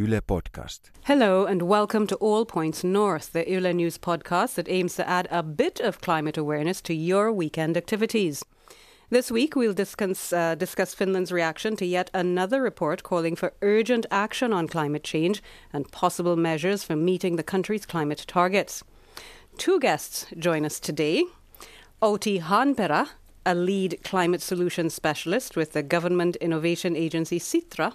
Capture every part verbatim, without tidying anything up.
Yle Podcast. Hello and welcome to All Points North, the Yle News podcast that aims to add a bit of climate awareness to your weekend activities. This week we'll discuss, uh, discuss Finland's reaction to yet another report calling for urgent action on climate change and possible measures for meeting the country's climate targets. Two guests join us today. Outi Haanperä, a lead climate solution specialist with the government innovation agency Sitra,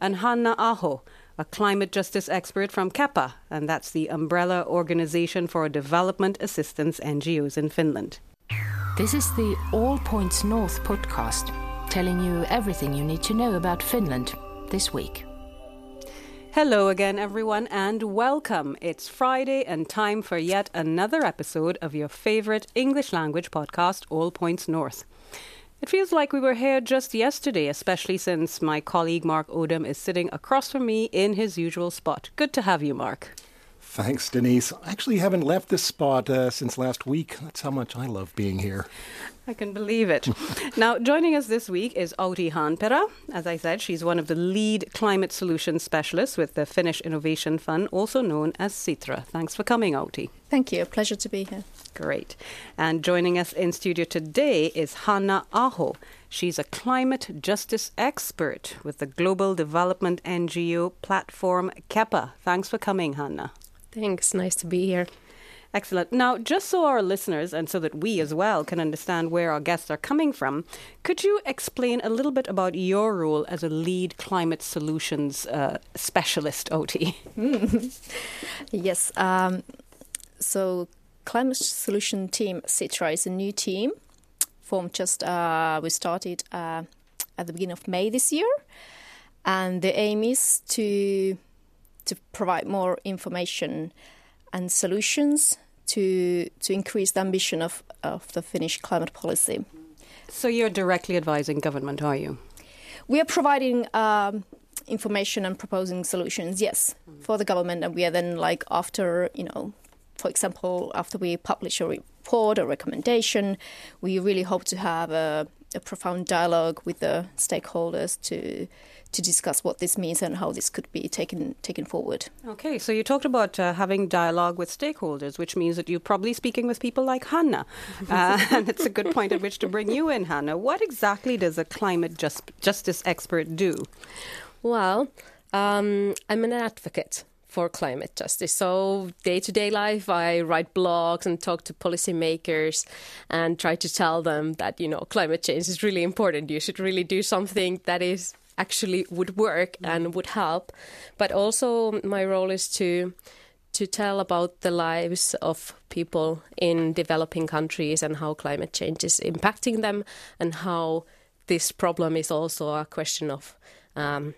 and Hanna Aho, a climate justice expert from Kepa, and that's the umbrella organization for development assistance N G Os in Finland. This is the All Points North podcast, telling you everything you need to know about Finland this week. Hello again, everyone, and welcome. It's Friday and time for yet another episode of your favorite English language podcast, All Points North. It feels like we were here just yesterday, especially since my colleague Mark Odom is sitting across from me in his usual spot. Good to have you, Mark. Thanks, Denise. I actually haven't left this spot uh, since last week. That's how much I love being here. I can believe it. Now, joining us this week is Outi Haanperä. As I said, she's one of the lead climate solution specialists with the Finnish Innovation Fund, also known as Sitra. Thanks for coming, Outi. Thank you. A pleasure to be here. Great. And joining us in studio today is Hanna Aho. She's a climate justice expert with the global development N G O platform Kepa. Thanks for coming, Hanna. Thanks. Nice to be here. Excellent. Now, just so our listeners and so that we as well can understand where our guests are coming from, could you explain a little bit about your role as a lead climate solutions uh, specialist, Outi? Mm. Yes. Um, so Climate Solution Team Sitra is a new team formed just, uh, we started uh, at the beginning of May this year. And the aim is to to provide more information and solutions to to increase the ambition of, of the Finnish climate policy. So you're directly advising government, are you? We are providing um, information and proposing solutions, yes, mm. for the government. And we are then like after, you know, for example, after we publish a report or recommendation, we really hope to have a, a profound dialogue with the stakeholders to to discuss what this means and how this could be taken taken forward. Okay, so you talked about uh, having dialogue with stakeholders, which means that you're probably speaking with people like Hanna. Uh, and it's a good point at which to bring you in, Hanna. What exactly does a climate just, justice expert do? Well, um, I'm an advocate for climate justice. So day-to-day life, I write blogs and talk to policymakers and try to tell them that, you know, climate change is really important. You should really do something that is actually would work and would help. But also my role is to to tell about the lives of people in developing countries and how climate change is impacting them and how this problem is also a question of um,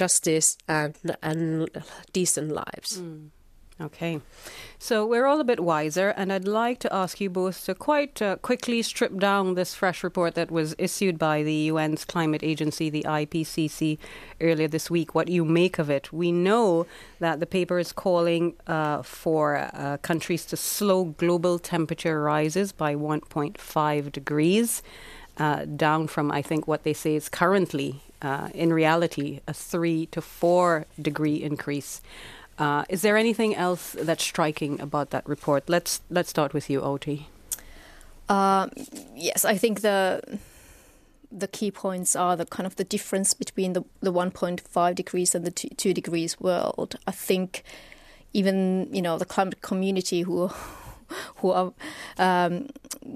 justice and, and decent lives. Mm. Okay. So we're all a bit wiser, and I'd like to ask you both to quite uh, quickly strip down this fresh report that was issued by the U N's climate agency, the I P C C, earlier this week, what you make of it. We know that the paper is calling uh, for uh, countries to slow global temperature rises by one point five degrees, uh, down from, I think, what they say is currently, uh, in reality, a three to four degree increase. Uh, is there anything else that's striking about that report? Let's let's start with you, Outi. Uh, yes, I think the the key points are the kind of the difference between the, the one point five degrees and the two, two degrees world. I think even you know the climate community who who are um,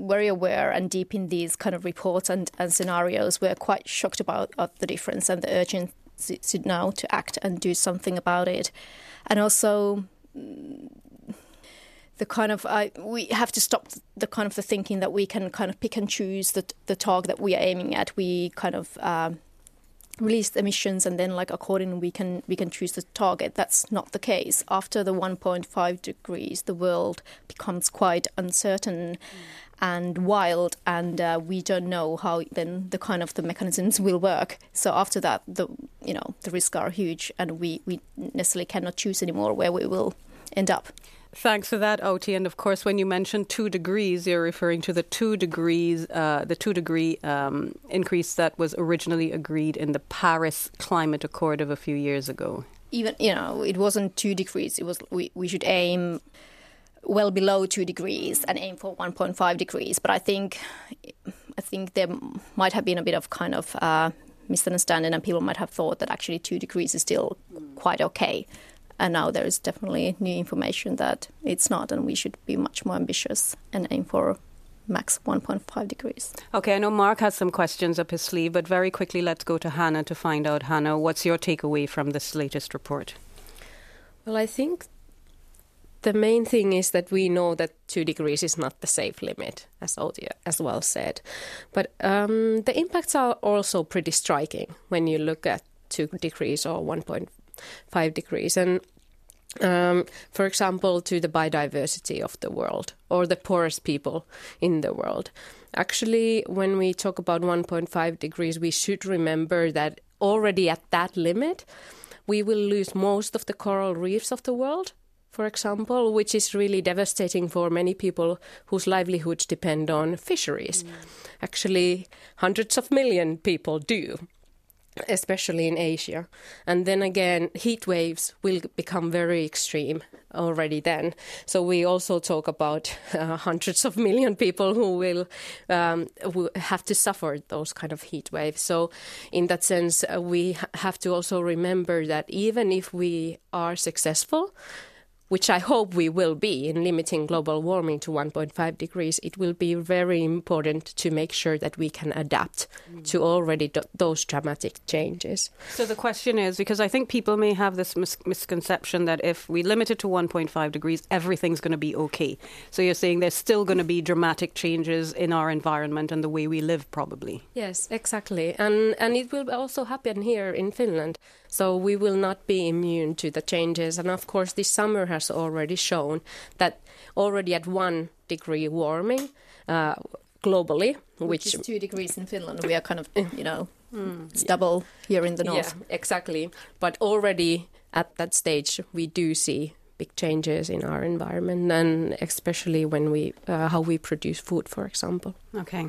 very aware and deep in these kind of reports and, and scenarios were quite shocked about uh, the difference and the urgency now to act and do something about it. And also the kind of I, we have to stop the kind of the thinking that we can kind of pick and choose the the target that we are aiming at. We kind of um, release emissions and then like accordingly we can we can choose the target. That's not the case. After the one point five degrees, the world becomes quite uncertain mm. and wild, and uh, we don't know how then the kind of the mechanisms will work. So after that, the you know the risks are huge, and we, we necessarily cannot choose anymore where we will end up. Thanks for that, Outi. And of course, when you mentioned two degrees, you're referring to the two degrees, uh, the two degree um, increase that was originally agreed in the Paris Climate Accord of a few years ago. even, you know, it wasn't two degrees. It was we, we should aim well below two degrees and aim for one point five degrees. But I think I think there might have been a bit of kind of uh, misunderstanding, and people might have thought that actually two degrees is still quite okay. And now there is definitely new information that it's not, and we should be much more ambitious and aim for max one point five degrees. Okay, I know Mark has some questions up his sleeve, but very quickly let's go to Hanna to find out. Hanna, what's your takeaway from this latest report? Well, I think the main thing is that we know that two degrees is not the safe limit, as Outi as well said. But um, the impacts are also pretty striking when you look at two degrees or one point five degrees. And Um, for example, to the biodiversity of the world or the poorest people in the world. Actually, when we talk about one point five degrees, we should remember that already at that limit, we will lose most of the coral reefs of the world, for example, which is really devastating for many people whose livelihoods depend on fisheries. Mm. Actually, hundreds of million people do. Especially in Asia. And then again, heat waves will become very extreme already then. So we also talk about uh, hundreds of million people who will, um, will have to suffer those kind of heat waves. So in that sense, uh, we have to also remember that even if we are successful, which I hope we will be, in limiting global warming to one point five degrees, it will be very important to make sure that we can adapt mm. to already do- those dramatic changes. So the question is, because I think people may have this mis- misconception that if we limit it to one point five degrees, everything's going to be okay. So you're saying there's still going to be dramatic changes in our environment and the way we live, probably. Yes, exactly. And, and it will also happen here in Finland. So we will not be immune to the changes. And of course, this summer has already shown that already at one degree warming uh, globally, which, which is two degrees in Finland, we are kind of, you know, mm, it's yeah. double here in the north. Yeah, exactly. But already at that stage, we do see big changes in our environment, and especially when we uh, how we produce food, for example. Okay.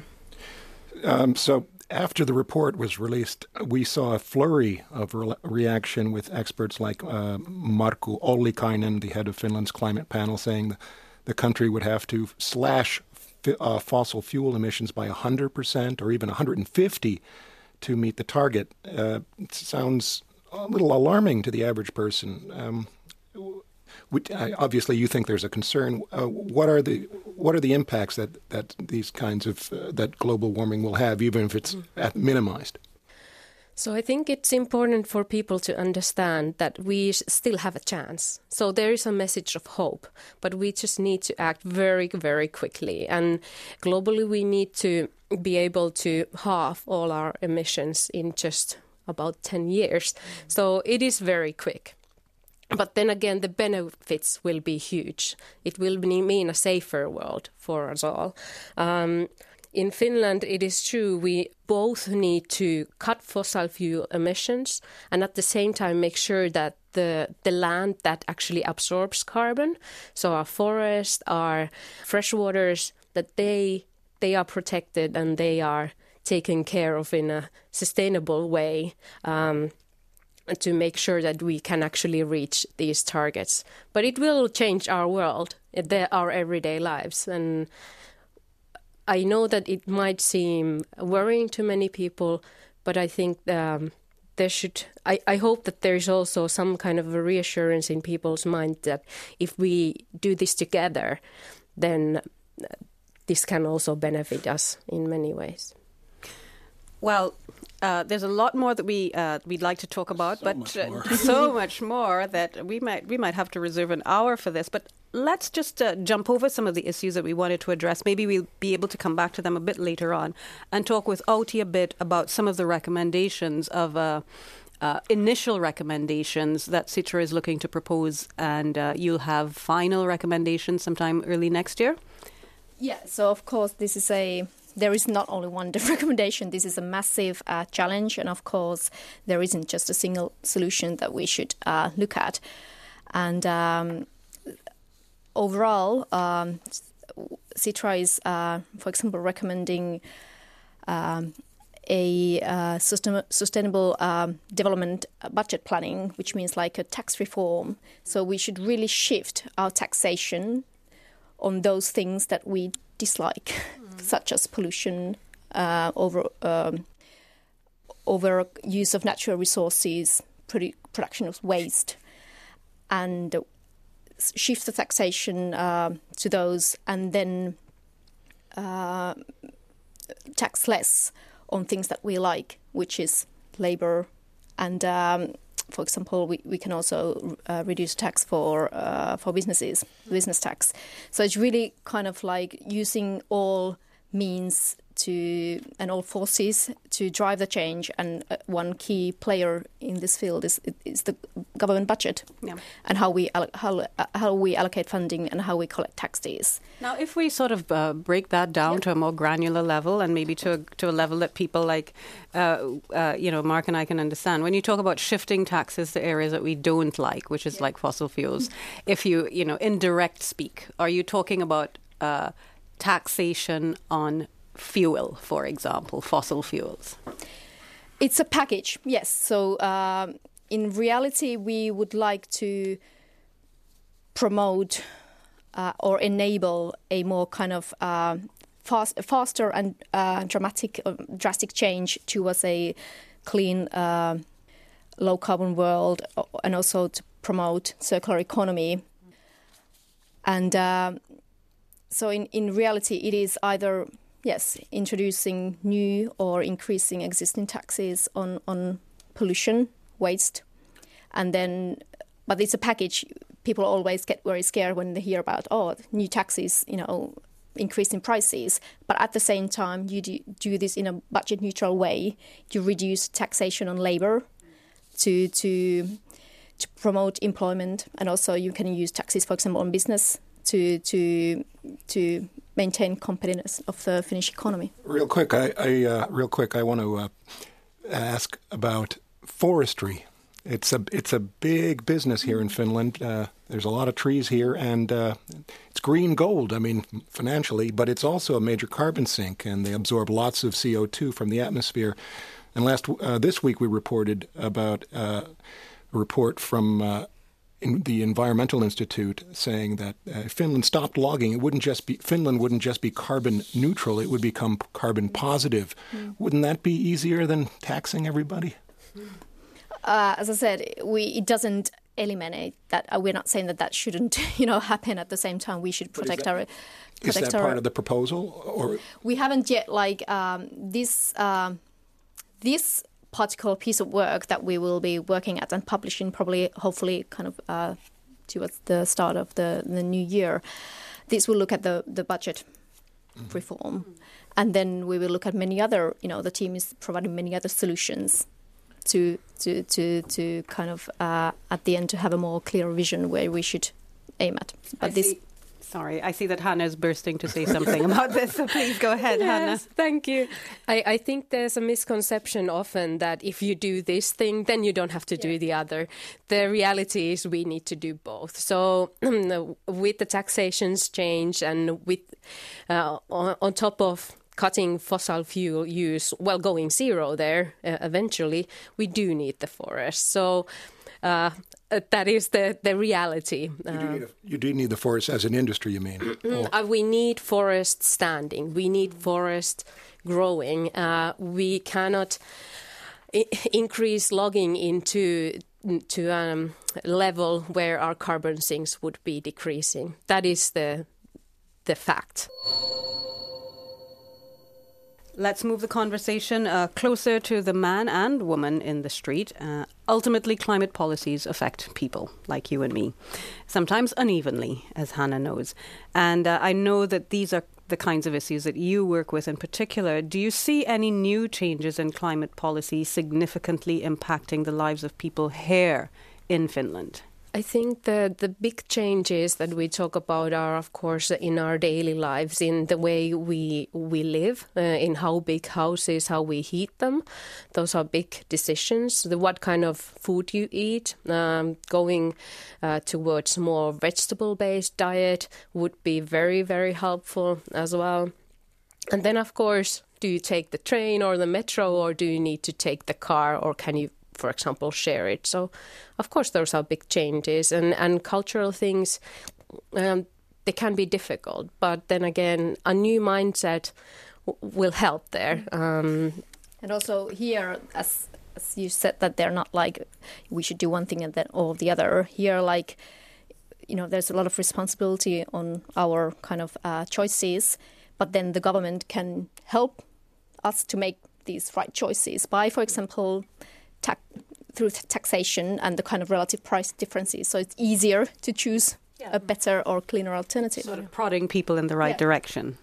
Um, so. After the report was released, we saw a flurry of re- reaction with experts like uh, Markku Ollikainen, the head of Finland's climate panel, saying the, the country would have to slash f- uh, fossil fuel emissions by one hundred percent or even one hundred fifty to meet the target. Uh, it sounds a little alarming to the average person. Um, would, I, obviously, you think there's a concern. Uh, what are the What are the impacts that, that these kinds of uh, that global warming will have, even if it's at minimized? So I think it's important for people to understand that we still have a chance. So there is a message of hope, but we just need to act very, very quickly. And globally, we need to be able to halve all our emissions in just about ten years. So it is very quick. But then again, the benefits will be huge. It will mean a safer world for us all. Um, in Finland, it is true, we both need to cut fossil fuel emissions and at the same time make sure that the, the land that actually absorbs carbon, so our forests, our freshwaters, that they they are protected and they are taken care of in a sustainable way. Um to make sure that we can actually reach these targets. But it will change our world, our everyday lives. And I know that it might seem worrying to many people, but I think um, there should... I, I hope that there is also some kind of a reassurance in people's mind that if we do this together, then this can also benefit us in many ways. Well... Uh, there's a lot more that we uh, we'd like to talk about, so but much uh, so much more that we might we might have to reserve an hour for this. But let's just uh, jump over some of the issues that we wanted to address. Maybe we'll be able to come back to them a bit later on and talk with Outi a bit about some of the recommendations of uh, uh, initial recommendations that Sitra is looking to propose, and uh, you'll have final recommendations sometime early next year. Yeah. So of course, this is a. There is not only one recommendation. This is a massive uh, challenge. And of course, there isn't just a single solution that we should uh, look at. And um, overall, um, Sitra is, uh, for example, recommending um, a uh, system, sustainable uh, development budget planning, which means like a tax reform. So we should really shift our taxation on those things that we dislike, mm. such as pollution, uh, over um, over use of natural resources, produ- production of waste, and shift the taxation uh, to those, and then uh, tax less on things that we like, which is labor. And, um, for example, we, we can also uh, reduce tax for uh, for businesses, business tax. So it's really kind of like using all means to and all forces to drive the change. And uh, one key player in this field is is the government budget, yeah. and how we allo- how uh, how we allocate funding and how we collect taxes. Now, if we sort of uh, break that down yep. to a more granular level, and maybe to a, to a level that people like uh, uh, you know Mark and I can understand, when you talk about shifting taxes to areas that we don't like, which is yep. like fossil fuels, mm-hmm. if you you know indirect speak, are you talking about uh, taxation on fuel, for example, fossil fuels? It's a package, yes. So um, in reality, we would like to promote uh, or enable a more kind of uh, fast, faster and uh, dramatic, uh, drastic change towards a clean, uh, low-carbon world, and also to promote circular economy. And uh, so in, in reality, it is either... Yes, introducing new or increasing existing taxes on, on pollution, waste, and then, but it's a package. People always get very scared when they hear about, oh, new taxes, you know, increasing prices. But at the same time, you do, do this in a budget neutral way. You reduce taxation on labor to, to to promote employment, and also you can use taxes, for example, on business to to to. maintain competitiveness of the Finnish economy. Real quick, I, I uh, real quick, I want to uh, ask about forestry. It's a it's a big business here in Finland. Uh, there's a lot of trees here, and uh, it's green gold. I mean, financially, but it's also a major carbon sink, and they absorb lots of C O two from the atmosphere. And last uh, this week, we reported about uh, a report from. Uh, In the Environmental Institute saying that uh, if Finland stopped logging, it wouldn't just be Finland wouldn't just be carbon neutral; it would become carbon positive. Mm. Wouldn't that be easier than taxing everybody? Uh, as I said, we it doesn't eliminate that. Uh, we're not saying that that shouldn't, you know, happen. At the same time, we should protect our. Is that part of the proposal? Or we haven't yet like um, this. Uh, this. particular piece of work that we will be working at and publishing probably, hopefully, kind of uh, towards the start of the, the new year. This will look at the, the budget mm-hmm. reform. Mm-hmm. And then we will look at many other, you know, the team is providing many other solutions to to to, to kind of, uh, at the end, to have a more clear vision where we should aim at. But I this. See. Sorry, I see that Hanna is bursting to say something about this, so please go ahead, yes, Hanna. Thank you. I, I think there's a misconception often that if you do this thing, then you don't have to yeah. do the other. The reality is we need to do both. So with the taxations change and with uh, on, on top of cutting fossil fuel use, well, going zero there uh, eventually, we do need the forest. So... Uh, that is the, the reality. You do, need a, you do need the forest as an industry, you mean? Uh, we need forest standing. We need forest growing. Uh, we cannot I- increase logging into to a um, level where our carbon sinks would be decreasing. That is the the fact. Let's move the conversation uh, closer to the man and woman in the street. Uh, ultimately, climate policies affect people like you and me, sometimes unevenly, as Hanna knows. And uh, I know that these are the kinds of issues that you work with in particular. Do you see any new changes in climate policy significantly impacting the lives of people here in Finland? I think the, the big changes that we talk about are, of course, in our daily lives, in the way we we live, uh, in how big houses, how we heat them. Those are big decisions. The, what kind of food you eat, um, going uh, towards more vegetable-based diet would be very, very helpful as well. And then, of course, do you take the train or the metro, or do you need to take the car, or can you, for example, share it? So, of course, those are big changes, and, and cultural things, um, they can be difficult. But then again, a new mindset w- will help there. Um, and also here, as, as you said, that they're not like, we should do one thing and then all the other. Here, like, you know, there's a lot of responsibility on our kind of uh, choices, but then the government can help us to make these right choices by, for example, tax, through taxation and the kind of relative price differences. So it's easier to choose yeah. a better or cleaner alternative. Sort of prodding people in the right yeah. direction.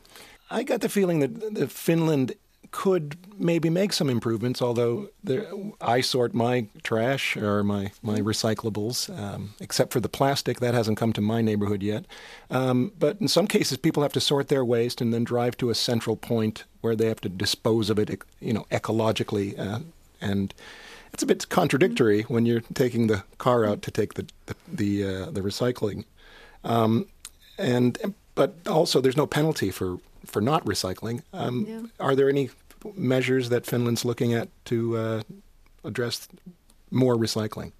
I got the feeling that, that Finland could maybe make some improvements, although there, I sort my trash or my, my recyclables, um, except for the plastic. That hasn't come to my neighborhood yet. Um, but in some cases, people have to sort their waste and then drive to a central point where they have to dispose of it, you know, ecologically. Uh, and it's a bit contradictory when you're taking the car out to take the the the, uh, the recycling. Um, and but also, there's no penalty for for not recycling. Um, yeah. Are there any measures that Finland's looking at to uh, address more recycling?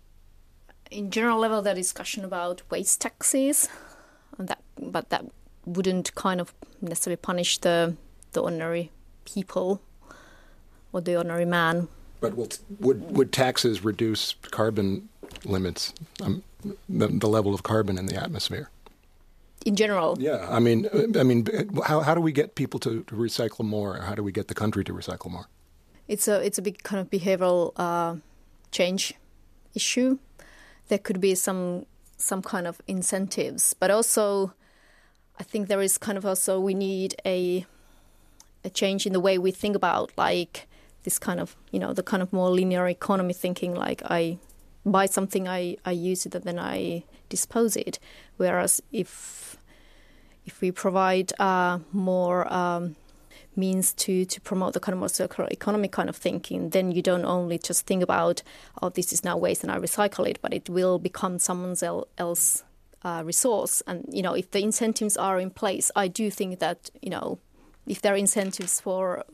In general level, there is discussion about waste taxes, and that, but that wouldn't kind of necessarily punish the, the ordinary people or the ordinary man. But will, would would taxes reduce carbon limits, um, the, the level of carbon in the atmosphere? In general, yeah. I mean, I mean, how how do we get people to, to recycle more? Or how do we get the country to recycle more? It's a it's a big kind of behavioral uh, change issue. There could be some some kind of incentives, but also, I think there is kind of also we need a a change in the way we think about like this kind of, you know, the kind of more linear economy thinking. Like I buy something, I I use it, and then I dispose it. Whereas if if we provide uh, more um, means to, to promote the kind of more circular economy kind of thinking, then you don't only just think about, oh, this is now waste and I recycle it, but it will become someone else's uh, resource. And, you know, if the incentives are in place, I do think that, you know, if there are incentives for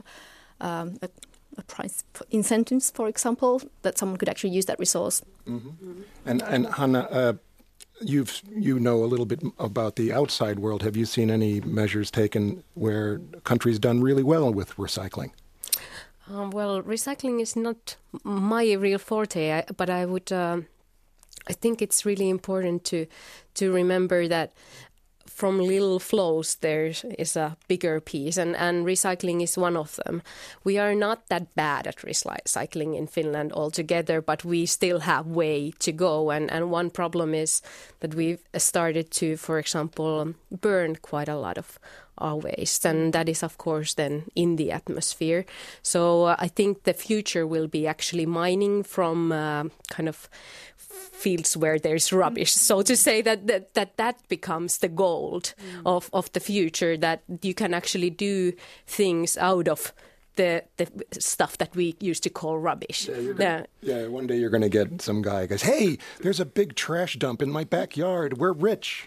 um, a, a price, for incentives, for example, that someone could actually use that resource. Mm-hmm. Mm-hmm. And, and Hanna, uh, You've you know a little bit about the outside world. Have you seen any measures taken where countries done really well with recycling? Um, well, recycling is not my real forte, I, but I would uh, I think it's really important to to remember that from little flows there is a bigger piece, and, and recycling is one of them. We are not that bad at recycling in Finland altogether, but we still have way to go. And, and one problem is that we've started to, for example, burn quite a lot of our waste, and that is, of course, then in the atmosphere. So uh, I think the future will be actually mining from uh, kind of fields where there's rubbish, so to say, that that that, that becomes the gold mm. of, of the future, that you can actually do things out of the the stuff that we used to call rubbish. Yeah, you're gonna, the, yeah one day you're going to get some guy who goes, hey, there's a big trash dump in my backyard, we're rich.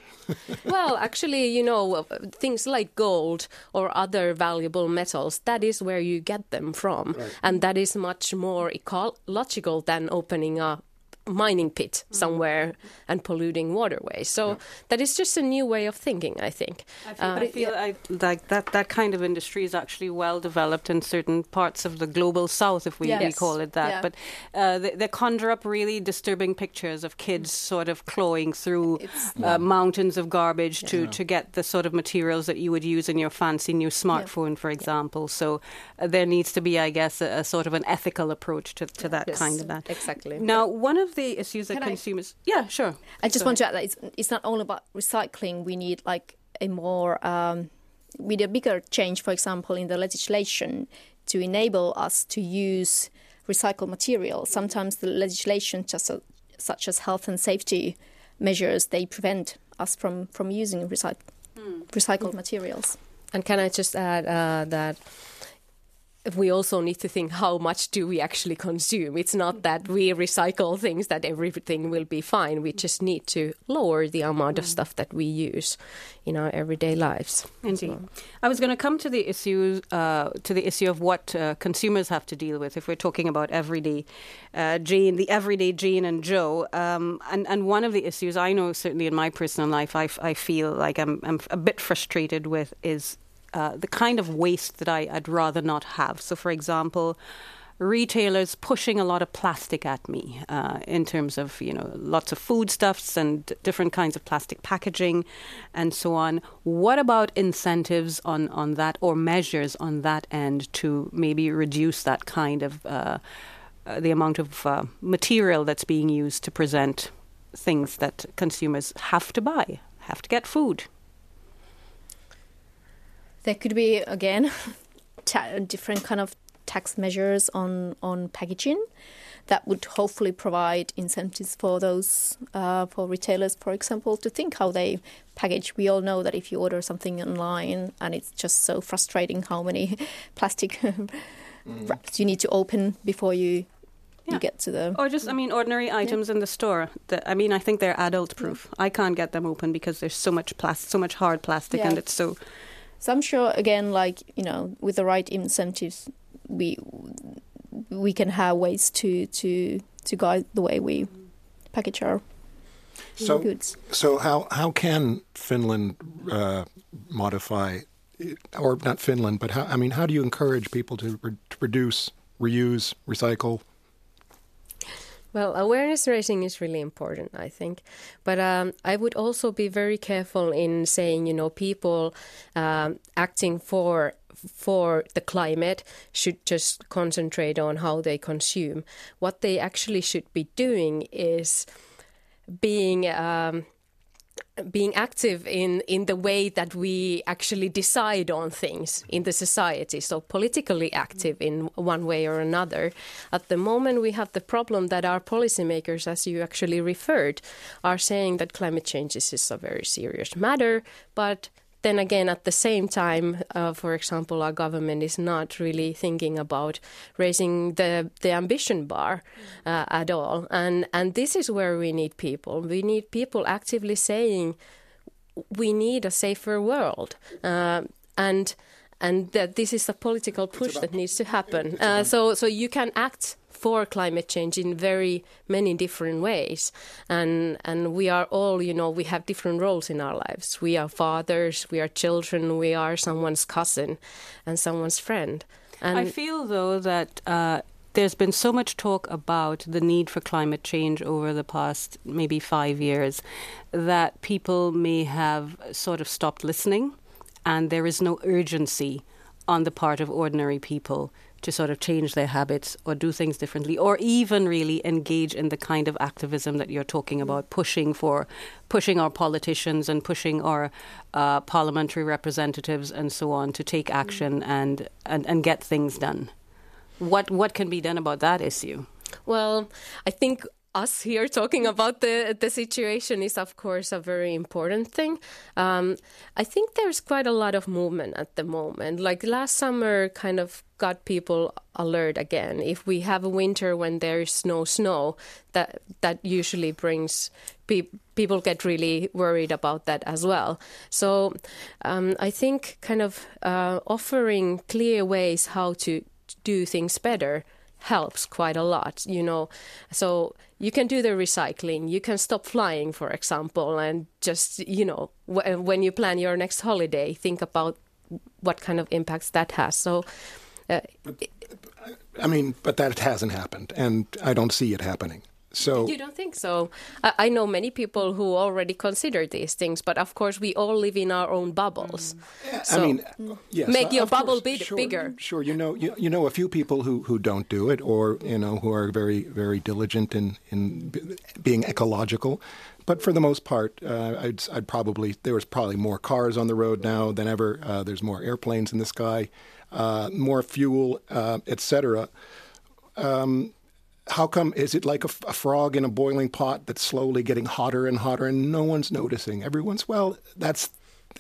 Well, actually, you know, things like gold or other valuable metals, that is where you get them from. Right. And that is much more ecological than opening a mining pit somewhere and polluting waterways. So yeah. that is just a new way of thinking, I think. I feel, uh, but I feel yeah. I, like that, that kind of industry is actually well developed in certain parts of the global south, if we, yes. we call it that. Yeah. But uh, they, they conjure up really disturbing pictures of kids sort of clawing through yeah. uh, mountains of garbage yeah. to, yeah. to get the sort of materials that you would use in your fancy new smartphone, yeah. for example. Yeah. So uh, there needs to be, I guess, a, a sort of an ethical approach to, to that yes. kind of that. Exactly. Now, one of the issues that Can consumers... I, yeah, sure. I just Go want ahead. to add that it's, it's not all about recycling. We need like a more... Um, we need a bigger change, for example, in the legislation to enable us to use recycled materials. Sometimes the legislation, just uh, such as health and safety measures, they prevent us from, from using recyc- mm. recycled mm. materials. And can I just add uh, that... we also need to think how much do we actually consume. It's not that we recycle things that everything will be fine. We just need to lower the amount of stuff that we use in our everyday lives. Indeed. So. I was going to come to the issue, uh, to the issue of what uh, consumers have to deal with if we're talking about everyday uh, Jean, the everyday Jean and Joe. Um, and, and one of the issues I know certainly in my personal life I, I feel like I'm, I'm a bit frustrated with is Uh, the kind of waste that I, I'd rather not have. So, for example, retailers pushing a lot of plastic at me uh, in terms of, you know, lots of foodstuffs and different kinds of plastic packaging and so on. What about incentives on, on that or measures on that end to maybe reduce that kind of, uh, uh, the amount of uh, material that's being used to present things that consumers have to buy, have to get food? There could be, again, ta- different kind of tax measures on, on packaging that would hopefully provide incentives for those, uh, for retailers, for example, to think how they package. We all know that if you order something online and it's just so frustrating how many plastic mm. wraps you need to open before you, yeah. you get to the... Or just, I mean, ordinary items yeah. in the store. That, I mean, I think they're adult-proof. Yeah. I can't get them open because there's so much plastic, so much hard plastic yeah. and it's so... So I'm sure, again, like, you know, with the right incentives, we we can have ways to, to, to guide the way we package our so, goods. So how, how can Finland uh, modify, or not Finland, but how, I mean, how do you encourage people to, re- to reduce, reuse, recycle? Well, awareness raising is really important, I think. But um, I would also be very careful in saying, you know, people um, acting for for the climate should just concentrate on how they consume. What they actually should be doing is being um, being active in, in the way that we actually decide on things in the society, so politically active in one way or another. At the moment, we have the problem that our policymakers, as you actually referred, are saying that climate change is a very serious matter, but then again, at the same time, uh, for example, our government is not really thinking about raising the, the ambition bar uh, at all. And, and this is where we need people. We need people actively saying we need a safer world. Uh, and and that this is a political push that needs to happen. Uh, so so you can act for climate change in very many different ways. And and we are all, you know, we have different roles in our lives. We are fathers, we are children, we are someone's cousin and someone's friend. And I feel, though, that uh, there's been so much talk about the need for climate change over the past maybe five years that people may have sort of stopped listening, and there is no urgency on the part of ordinary people to sort of change their habits or do things differently, or even really engage in the kind of activism that you're talking about, pushing for, pushing our politicians and pushing our uh, parliamentary representatives and so on to take action and, and, and get things done. What what can be done about that issue? Well, I think us here talking about the the situation is, of course, a very important thing. Um, I think there's quite a lot of movement at the moment. Like last summer, kind of got people alert again. If we have a winter when there is no snow, that that usually brings pe- people get really worried about that as well. So um, I think kind of uh, offering clear ways how to do things better helps quite a lot, you know. So you can do the recycling, you can stop flying, for example, and just, you know, w- when you plan your next holiday, think about what kind of impacts that has. So Uh, but, I mean, but that hasn't happened, and I don't see it happening. So you don't think so? I, I know many people who already consider these things, but of course we all live in our own bubbles. Mm. So I mean, yes, make your bubble bit sure, bigger. Sure, you know, you, you know a few people who, who don't do it, or you know, who are very very diligent in in being ecological. But for the most part, uh, I'd, I'd probably there was probably more cars on the road now than ever. Uh, there's more airplanes in the sky, uh, more fuel, uh, et cetera. Um, how come is it like a, f- a frog in a boiling pot that's slowly getting hotter and hotter, and no one's noticing? Everyone's well, that's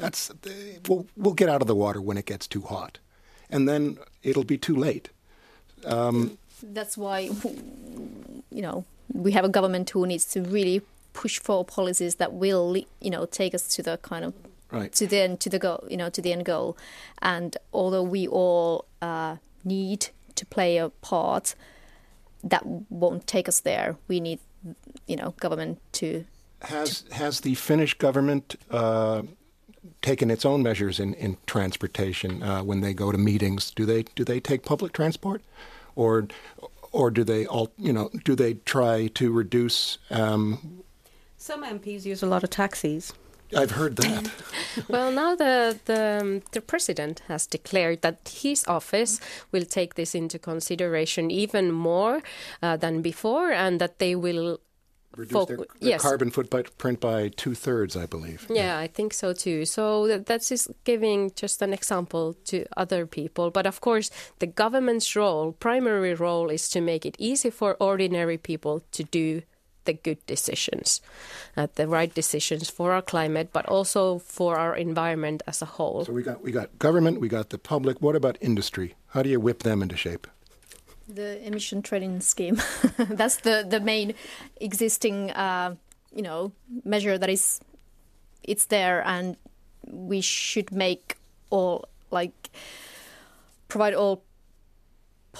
that's we'll we'll get out of the water when it gets too hot, and then it'll be too late. Um, That's why, you know, we have a government who needs to really push for policies that will, you know, take us to the kind of right to the end, to the goal, you know, to the end goal. And although we all uh, need to play a part, that won't take us there. We need, you know, government to. Has to has the Finnish government uh, taken its own measures in in transportation uh, when they go to meetings? Do they do they take public transport, or or do they all you know do they try to reduce? Um, Some M Ps use a lot of taxis. I've heard that. Well, now the, the the president has declared that his office will take this into consideration even more uh, than before, and that they will reduce fo- their, their yes. carbon footprint by two-thirds, I believe. Yeah, yeah, I think so too. So that, that's just giving just an example to other people. But of course, the government's role, primary role, is to make it easy for ordinary people to do the good decisions, uh, the right decisions for our climate, but also for our environment as a whole. So we got we got government, we got the public. What about industry? How do you whip them into shape? The emission trading scheme. That's the, the main existing, uh, you know, measure that is, it's there, and we should make all, like, provide all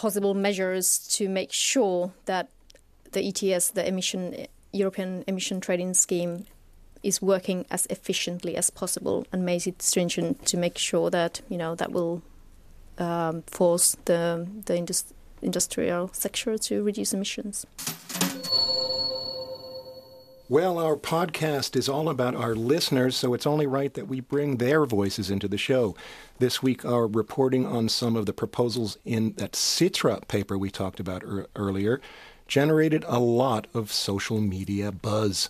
possible measures to make sure that the E T S, the emission European emission trading scheme, is working as efficiently as possible and makes it stringent to make sure that, you know, that will um, force the the industri- industrial sector to reduce emissions. Well, our podcast is all about our listeners, so it's only right that we bring their voices into the show. This week, our reporting on some of the proposals in that Sitra paper we talked about er- earlier. generated a lot of social media buzz.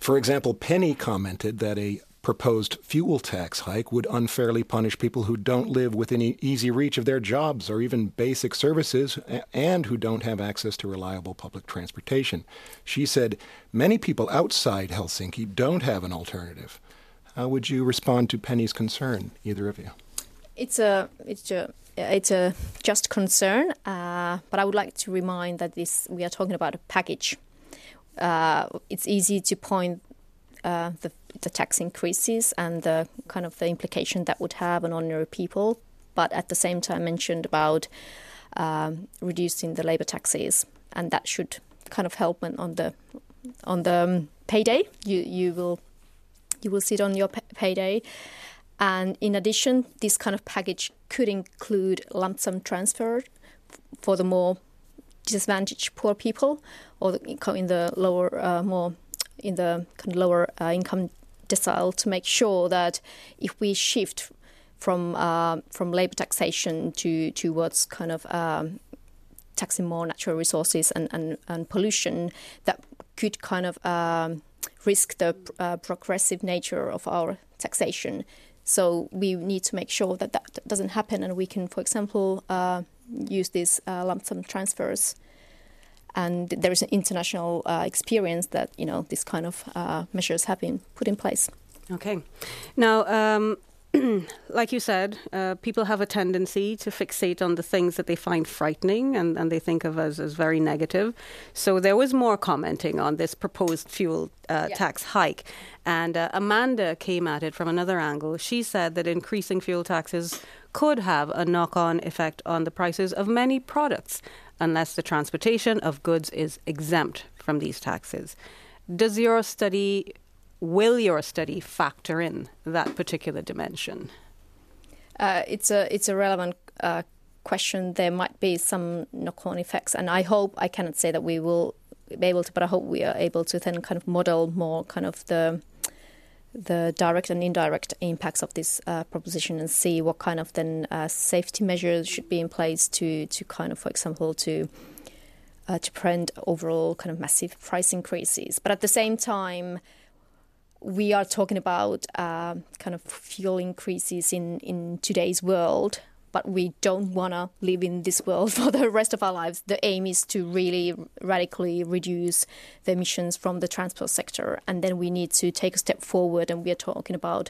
For example, Penny commented that a proposed fuel tax hike would unfairly punish people who don't live within easy reach of their jobs or even basic services and who don't have access to reliable public transportation. She said, many people outside Helsinki don't have an alternative. How would you respond to Penny's concern, either of you? It's a... It's a It's a just concern, uh, but I would like to remind that this we are talking about a package. Uh, it's easy to point uh, the, the tax increases and the kind of the implication that would have on ordinary people, but at the same time mentioned about um, reducing the labour taxes, and that should kind of help when on the on the payday. You you will you will see it on your pay- payday. And in addition, this kind of package could include lump sum transfer for the more disadvantaged poor people, or the, in the lower, uh, more in the kind of lower uh, income decile, to make sure that if we shift from uh, from labour taxation to towards kind of um, taxing more natural resources and, and, and pollution, that could kind of um, risk the uh, progressive nature of our taxation. So we need to make sure that that doesn't happen, and we can, for example, uh, use these uh, lump sum transfers. And there is an international uh, experience that, you know, this kind of uh, measures have been put in place. Okay. Now, um, like you said, uh, people have a tendency to fixate on the things that they find frightening and, and they think of as, as very negative. So there was more commenting on this proposed fuel Uh, yeah. tax hike. And uh, Amanda came at it from another angle. She said that increasing fuel taxes could have a knock-on effect on the prices of many products unless the transportation of goods is exempt from these taxes. Does your study, will your study factor in that particular dimension? Uh, it's a it's a relevant uh, question. There might be some knock-on effects, and I hope, I cannot say that we will be able to, but I hope we are able to then kind of model more kind of the the direct and indirect impacts of this uh, proposition, and see what kind of then uh, safety measures should be in place to to kind of, for example, to uh, to prevent overall kind of massive price increases. But at the same time, we are talking about uh, kind of fuel increases in in today's world. But we don't want to live in this world for the rest of our lives. The aim is to really radically reduce the emissions from the transport sector. And then we need to take a step forward. And we are talking about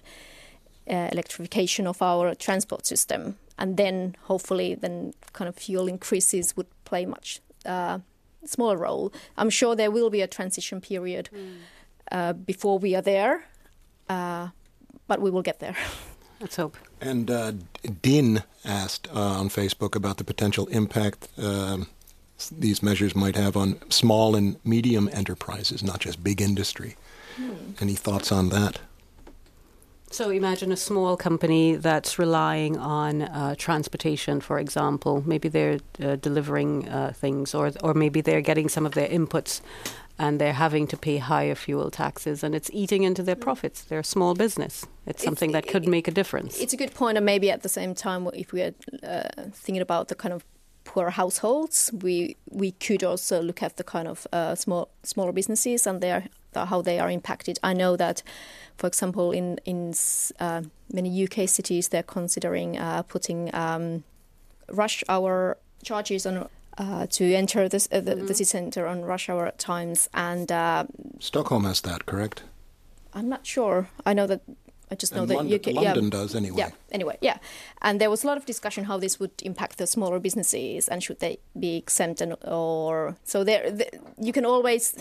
uh, electrification of our transport system. and then hopefully then kind of fuel increases would play much uh, smaller role. I'm sure there will be a transition period mm. uh, before we are there, uh, but we will get there. Let's hope. And uh, Din asked uh, on Facebook about the potential impact uh, these measures might have on small and medium enterprises, not just big industry. Mm. Any thoughts on that? So imagine a small company that's relying on uh, transportation, for example. Maybe they're uh, delivering uh, things, or or maybe they're getting some of their inputs and they're having to pay higher fuel taxes, and it's eating into their profits. They're a small business. It's something it's, that could it, make a difference. It's a good point, and maybe at the same time, if we're uh, thinking about the kind of poor households, we we could also look at the kind of uh, small smaller businesses and their how they are impacted. I know that, for example, in in uh, many U K cities, they're considering uh, putting um, rush hour charges on uh, to enter this, uh, the, mm-hmm. the city centre on rush hour times. And uh, Stockholm has that, correct? I'm not sure. I know that. I just know and that London, U K, London yeah, does anyway. Yeah, anyway, yeah. And there was a lot of discussion how this would impact the smaller businesses and should they be exempt and, or so. There, the, you can always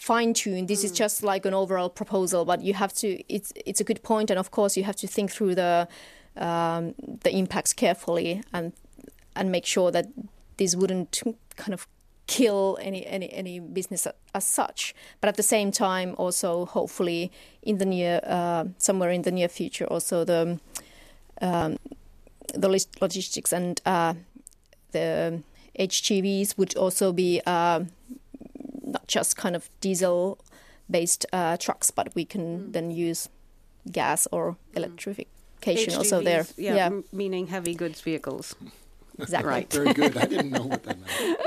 fine-tune. This mm. is just like an overall proposal, but you have to. It's it's a good point, and of course you have to think through the um, the impacts carefully and and make sure that this wouldn't kind of kill any any any business as such. But at the same time, also hopefully in the near uh, somewhere in the near future, also the um, the logistics and uh, the H G Vs would also be. Uh, Not just kind of diesel-based uh, trucks, but we can mm. then use gas or electrification mm. also there. Yeah, yeah. M- meaning heavy goods vehicles. Exactly. Right. Very good. I didn't know what that meant.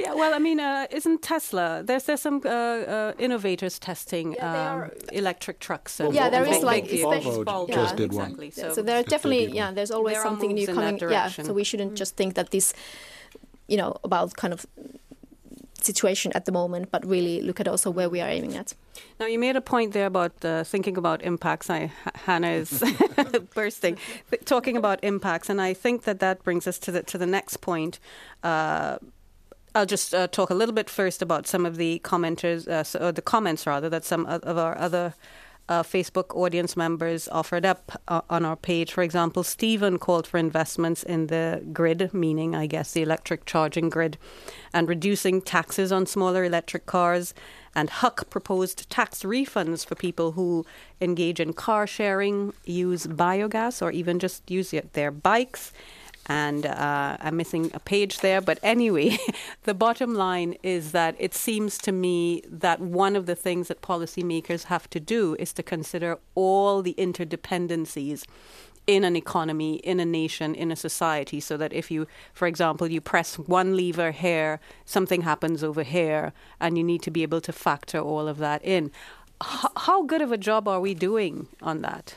Yeah, well, I mean, uh, isn't Tesla, there's there's some uh, uh, innovators testing yeah, um, are, electric trucks. And well, yeah, there is like... Volvo just yeah, did one. Exactly. So, so there are definitely, yeah, there's always there something new coming. Yeah, so we shouldn't mm. just think that this, you know, about kind of... situation at the moment, but really look at also where we are aiming at. Now, you made a point there about uh, thinking about impacts. I, Hanna is bursting, talking about impacts, and I think that that brings us to the to the next point. Uh, I'll just uh, talk a little bit first about some of the commenters, uh, so, or the comments rather, that some of our other uh, Facebook audience members offered up uh, on our page. For example, Stephen called for investments in the grid, meaning, I guess, the electric charging grid, and reducing taxes on smaller electric cars. And Huck proposed tax refunds for people who engage in car sharing, use biogas, or even just use their bikes. And uh, I'm missing a page there. But anyway, the bottom line is that it seems to me that one of the things that policymakers have to do is to consider all the interdependencies in an economy, in a nation, in a society, so that if you, for example, you press one lever here, something happens over here, and you need to be able to factor all of that in. H- how good of a job are we doing on that?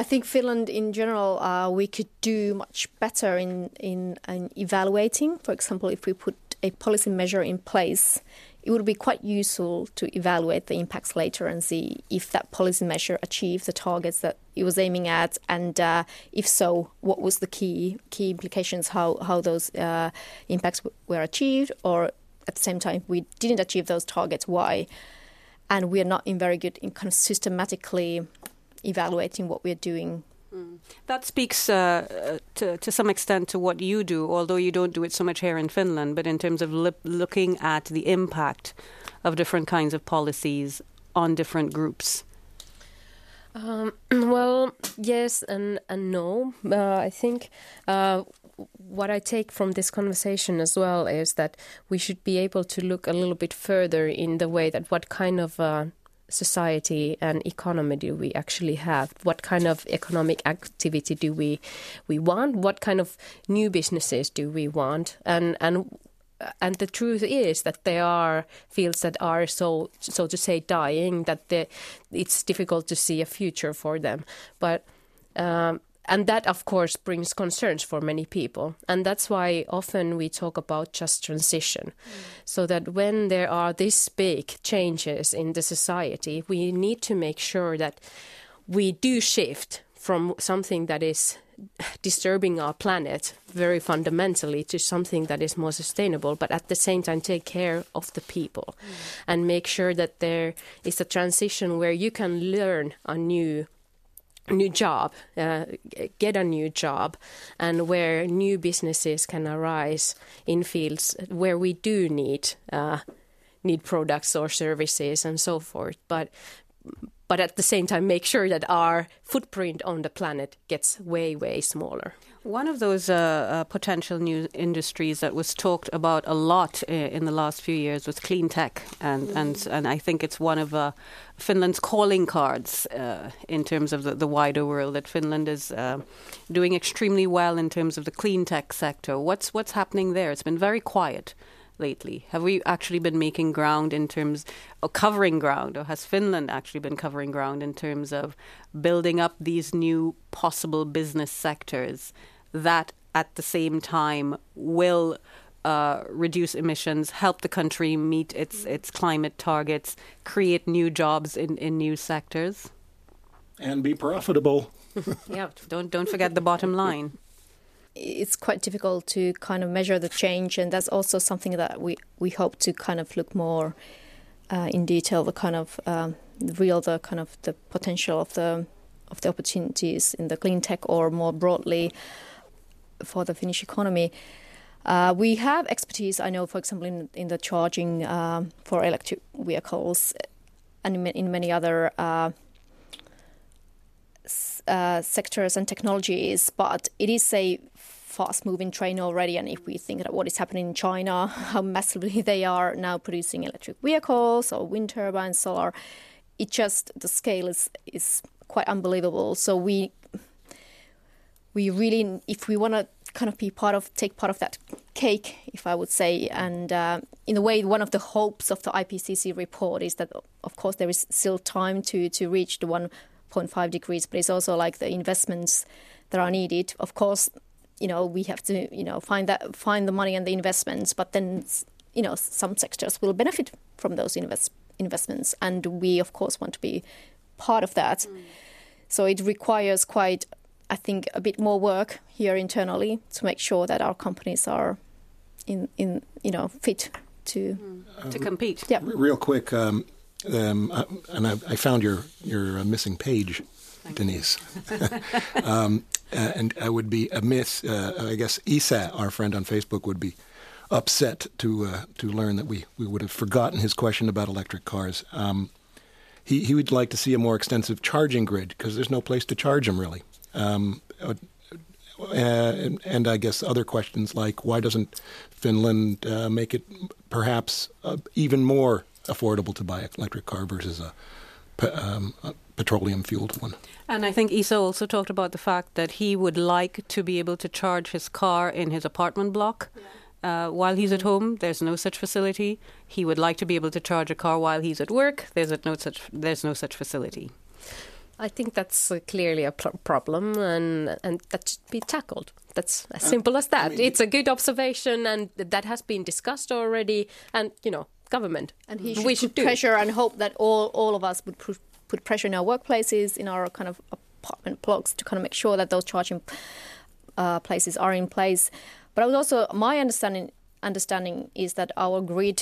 I think Finland in general, uh, we could do much better in, in, in evaluating. For example, if we put a policy measure in place, it would be quite useful to evaluate the impacts later and see if that policy measure achieved the targets that it was aiming at, and uh, if so, what was the key key implications, how, how those uh, impacts w- were achieved, or at the same time, if we didn't achieve those targets, why? And we are not in very good in kind of systematically evaluating what we're doing. Mm. That speaks uh, to, to some extent to what you do, although you don't do it so much here in Finland, but in terms of li- looking at the impact of different kinds of policies on different groups. Um, well, yes and, and no. Uh, I think uh, what I take from this conversation as well is that we should be able to look a little bit further in the way that what kind of... Uh, society and economy do we actually have? What kind of economic activity do we we want? What kind of new businesses do we want? And and and the truth is that there are fields that are so so to say dying that the, it's difficult to see a future for them. But um, and that of course brings concerns for many people, and that's why often we talk about just transition. Mm. So that when there are these big changes in the society, we need to make sure that we do shift from something that is disturbing our planet very fundamentally to something that is more sustainable, but at the same time take care of the people mm. and make sure that there is a transition where you can learn a new new job, uh, get a new job, and where new businesses can arise in fields where we do need uh, need products or services and so forth. But But at the same time, make sure that our footprint on the planet gets way, way smaller. One of those uh, uh, potential new industries that was talked about a lot uh, in the last few years was clean tech. And, mm-hmm. and, and I think it's one of uh, Finland's calling cards uh, in terms of the, the wider world, that Finland is uh, doing extremely well in terms of the clean tech sector. What's, what's happening there? It's been very quiet lately. Have we actually been making ground in terms of covering ground, or has Finland actually been covering ground in terms of building up these new possible business sectors that at the same time will uh, reduce emissions, help the country meet its its climate targets, create new jobs in, in new sectors? And be profitable. yeah, don't don't forget the bottom line. It's quite difficult to kind of measure the change, and that's also something that we, we hope to kind of look more uh, in detail, the kind of um, the real, the kind of the potential of the of the opportunities in the clean tech or more broadly for the Finnish economy. Uh, we have expertise, I know, for example, in, in the charging um, for electric vehicles and in, in many other uh Uh, sectors and technologies, but it is a fast-moving train already. And if we think about what is happening in China, how massively they are now producing electric vehicles or wind turbines, solar, it just, the scale is is quite unbelievable. So we we really, if we want to kind of be part of, take part of that cake, if I would say, and uh, in a way, one of the hopes of the I P C C report is that, of course, there is still time to to reach the one. one point five degrees, but it's also like the investments that are needed. Of course, you know, we have to, you know, find that find the money and the investments, but then, you know, some sectors will benefit from those invest, investments, and we of course want to be part of that. Mm. So it requires quite, I think, a bit more work here internally to make sure that our companies are in, in you know, fit to um, to compete. Yeah. Real quick. Um, Um, and I, I found your, your missing page, Denise. um, and I would be amiss, uh, I guess Isa, our friend on Facebook, would be upset to uh, to learn that we, we would have forgotten his question about electric cars. Um, he, he would like to see a more extensive charging grid because there's no place to charge them, really. Um, uh, and, and I guess other questions like, why doesn't Finland uh, make it perhaps uh, even more affordable to buy an electric car versus a, um, a petroleum-fueled one. And I think Isa also talked about the fact that he would like to be able to charge his car in his apartment block yeah. uh, while he's at home. There's no such facility. He would like to be able to charge a car while he's at work. There's no such, there's no such facility. I think that's uh, clearly a pl- problem and, and that should be tackled. That's as simple as that. I mean, it's a good observation and that has been discussed already and, you know, government. And he should, we should put pressure and hope that all, all of us would pr- put pressure in our workplaces, in our kind of apartment blocks to kind of make sure that those charging uh, places are in place. But I would also, my understanding understanding is that our grid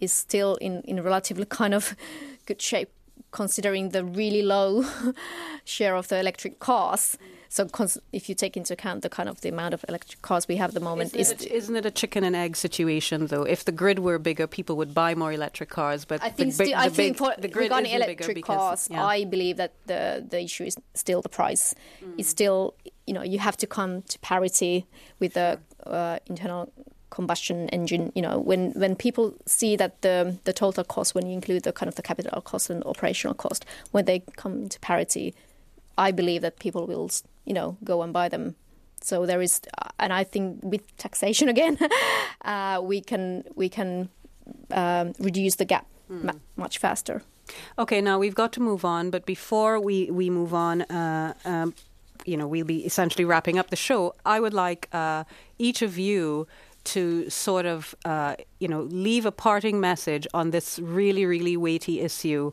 is still in, in relatively kind of good shape considering the really low share of the electric cars. So cons- if you take into account the kind of the amount of electric cars we have at the moment. Isn't, is it, a, isn't it a chicken and egg situation, though? If the grid were bigger, people would buy more electric cars. But I think, the, sti- the, I big, think for, the grid regarding isn't electric bigger because, cars, yeah. I believe that the, the issue is still the price. Mm. It's still, you know, you have to come to parity with the uh, internal combustion engine. You know, when, when people see that the the total cost, when you include the kind of the capital cost and operational cost, when they come to parity, I believe that people will, you know, go and buy them. So there is, and I think with taxation again, uh, we can we can um, reduce the gap mm. ma- much faster. Okay, now we've got to move on, but before we we move on, uh, um, you know, we'll be essentially wrapping up the show. I would like uh, each of you to sort of, uh, you know, leave a parting message on this really, really weighty issue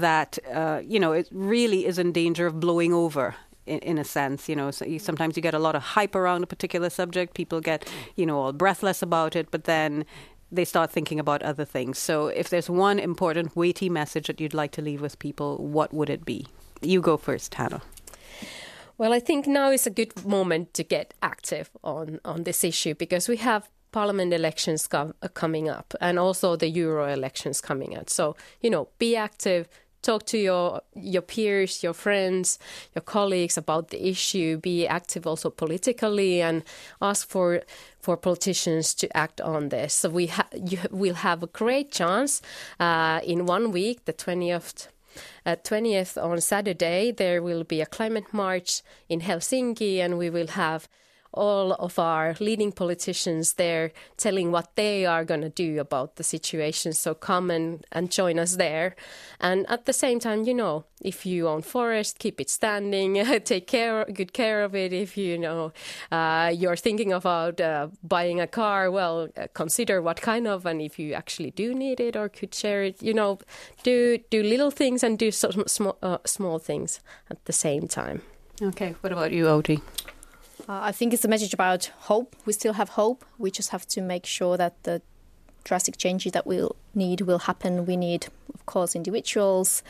that, uh, you know, it really is in danger of blowing over in, in a sense, you know. So you, sometimes you get a lot of hype around a particular subject. People get, you know, all breathless about it, but then they start thinking about other things. So if there's one important, weighty message that you'd like to leave with people, what would it be? You go first, Hanna. Well, I think now is a good moment to get active on, on this issue, because we have parliament elections com- coming up, and also the Euro elections coming up. So, you know, be active, talk to your your peers, your friends, your colleagues about the issue, be active also politically, and ask for for politicians to act on this. So we ha- you will have a great chance uh, in one week, the twentieth. At twentieth on Saturday, there will be a climate march in Helsinki, and we will have all of our leading politicians there telling what they are going to do about the situation. So come and, and join us there. And at the same time, you know, if you own forest, keep it standing, take care, good care of it. If, you know, uh, you're thinking about uh, buying a car, well, uh, consider what kind of, and if you actually do need it or could share it, you know, do do little things and do some small, uh, small things at the same time. Okay, what about you, Outi? Uh, I think it's a message about hope. We still have hope. We just have to make sure that the drastic changes that we'll need will happen. We need, of course, individuals.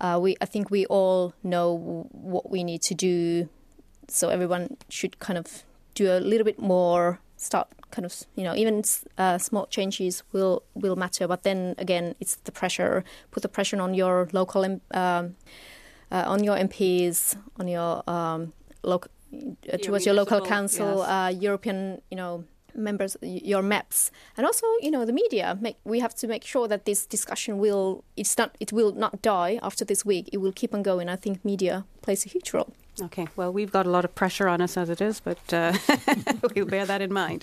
Uh, we, I think we all know what we need to do. So everyone should kind of do a little bit more, start kind of, you know, even uh, small changes will, will matter. But then again, it's the pressure. Put the pressure on your local, um, uh, on your M Ps, on your um, local, towards your local council, yes. uh, European, you know, members, your M E Ps, and also, you know, the media. Make, we have to make sure that this discussion will, it's not, it will not die after this week. It will keep on going. I think media plays a huge role. Okay, well, we've got a lot of pressure on us as it is, but uh, we'll bear that in mind.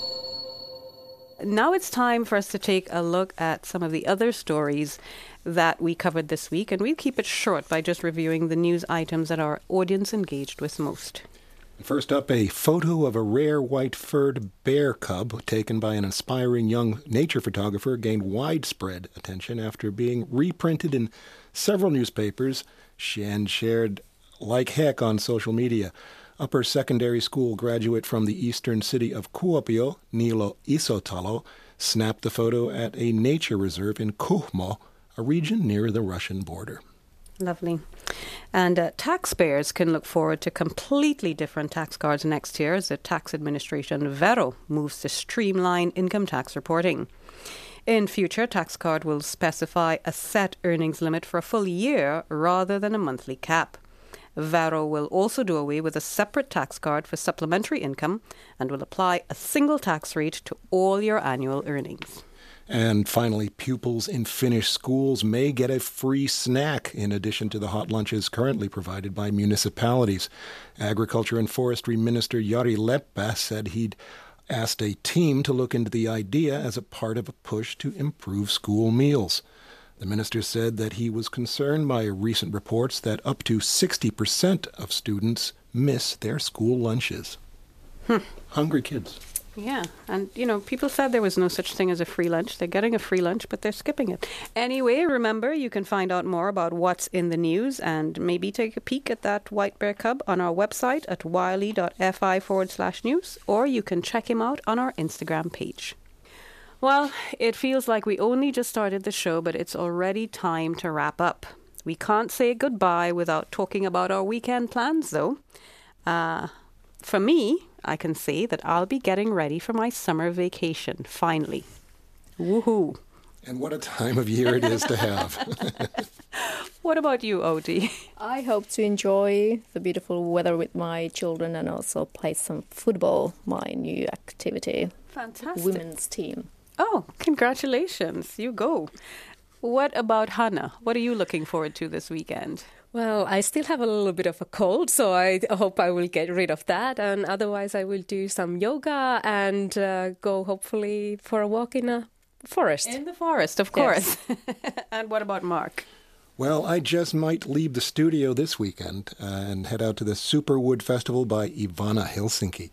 Now it's time for us to take a look at some of the other stories that we covered this week, and we'll keep it short by just reviewing the news items that our audience engaged with most. First up, a photo of a rare white-furred bear cub taken by an aspiring young nature photographer gained widespread attention after being reprinted in several newspapers and shared like heck on social media. Upper secondary school graduate from the eastern city of Kuopio, Nilo Isotalo, snapped the photo at a nature reserve in Kuhmo, a region near the Russian border. Lovely. And uh, taxpayers can look forward to completely different tax cards next year as the tax administration Vero moves to streamline income tax reporting. In future, tax card will specify a set earnings limit for a full year rather than a monthly cap. Vero will also do away with a separate tax card for supplementary income and will apply a single tax rate to all your annual earnings. And finally, pupils in Finnish schools may get a free snack in addition to the hot lunches currently provided by municipalities. Agriculture and Forestry Minister Jari Leppä said he'd asked a team to look into the idea as a part of a push to improve school meals. The minister said that he was concerned by recent reports that up to sixty percent of students miss their school lunches. Hmm. Hungry kids. Yeah, and, you know, people said there was no such thing as a free lunch. They're getting a free lunch, but they're skipping it. Anyway, remember, you can find out more about what's in the news and maybe take a peek at that white bear cub on our website at wiley.fi forward slash news, or you can check him out on our Instagram page. Well, it feels like we only just started the show, but it's already time to wrap up. We can't say goodbye without talking about our weekend plans, though. Uh, for me, I can say that I'll be getting ready for my summer vacation, finally. Woohoo! And what a time of year it is to have. What about you, Outi? I hope to enjoy the beautiful weather with my children and also play some football, my new activity. Fantastic. Women's team. Oh, congratulations. You go. What about Hanna? What are you looking forward to this weekend? Well, I still have a little bit of a cold, so I hope I will get rid of that. And otherwise, I will do some yoga and uh, go hopefully for a walk in a forest. In the forest, of course. Yes. And what about Mark? Well, I just might leave the studio this weekend uh, and head out to the Superwood Festival by Ivana Helsinki.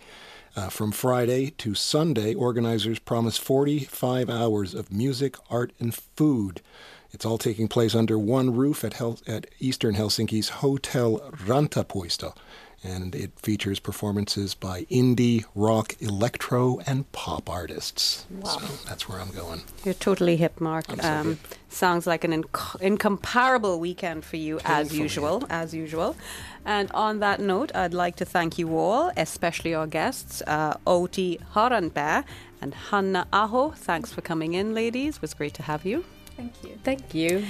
Uh, from Friday to Sunday, organizers promise forty-five hours of music, art, and food. It's all taking place under one roof at, Hel- at Eastern Helsinki's Hotel Rantapuisto, and it features performances by indie, rock, electro, and pop artists. Wow. So that's where I'm going. You're totally hip, Mark. So um, hip. Sounds like an inc- incomparable weekend for you, totally as usual, hip. as usual. And on that note, I'd like to thank you all, especially our guests, uh, Outi Haanperä and Hanna Aho. Thanks for coming in, ladies. It was great to have you. Thank you. Thank you.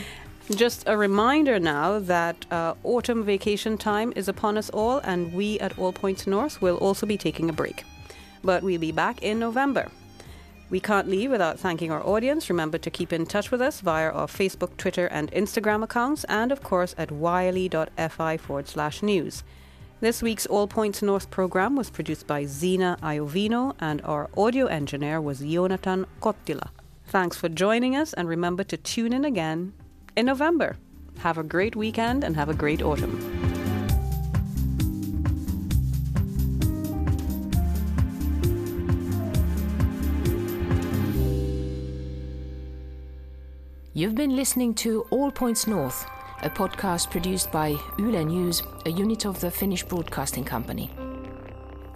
Just a reminder now that uh, autumn vacation time is upon us all, and we at All Points North will also be taking a break. But we'll be back in November. We can't leave without thanking our audience. Remember to keep in touch with us via our Facebook, Twitter, and Instagram accounts, and of course at yle.fi forward slash news. This week's All Points North program was produced by Zina Iovino, and our audio engineer was Jonathan Cotila. Thanks for joining us, and remember to tune in again in November. Have a great weekend and have a great autumn. You've been listening to All Points North, a podcast produced by Yle News, a unit of the Finnish Broadcasting Company.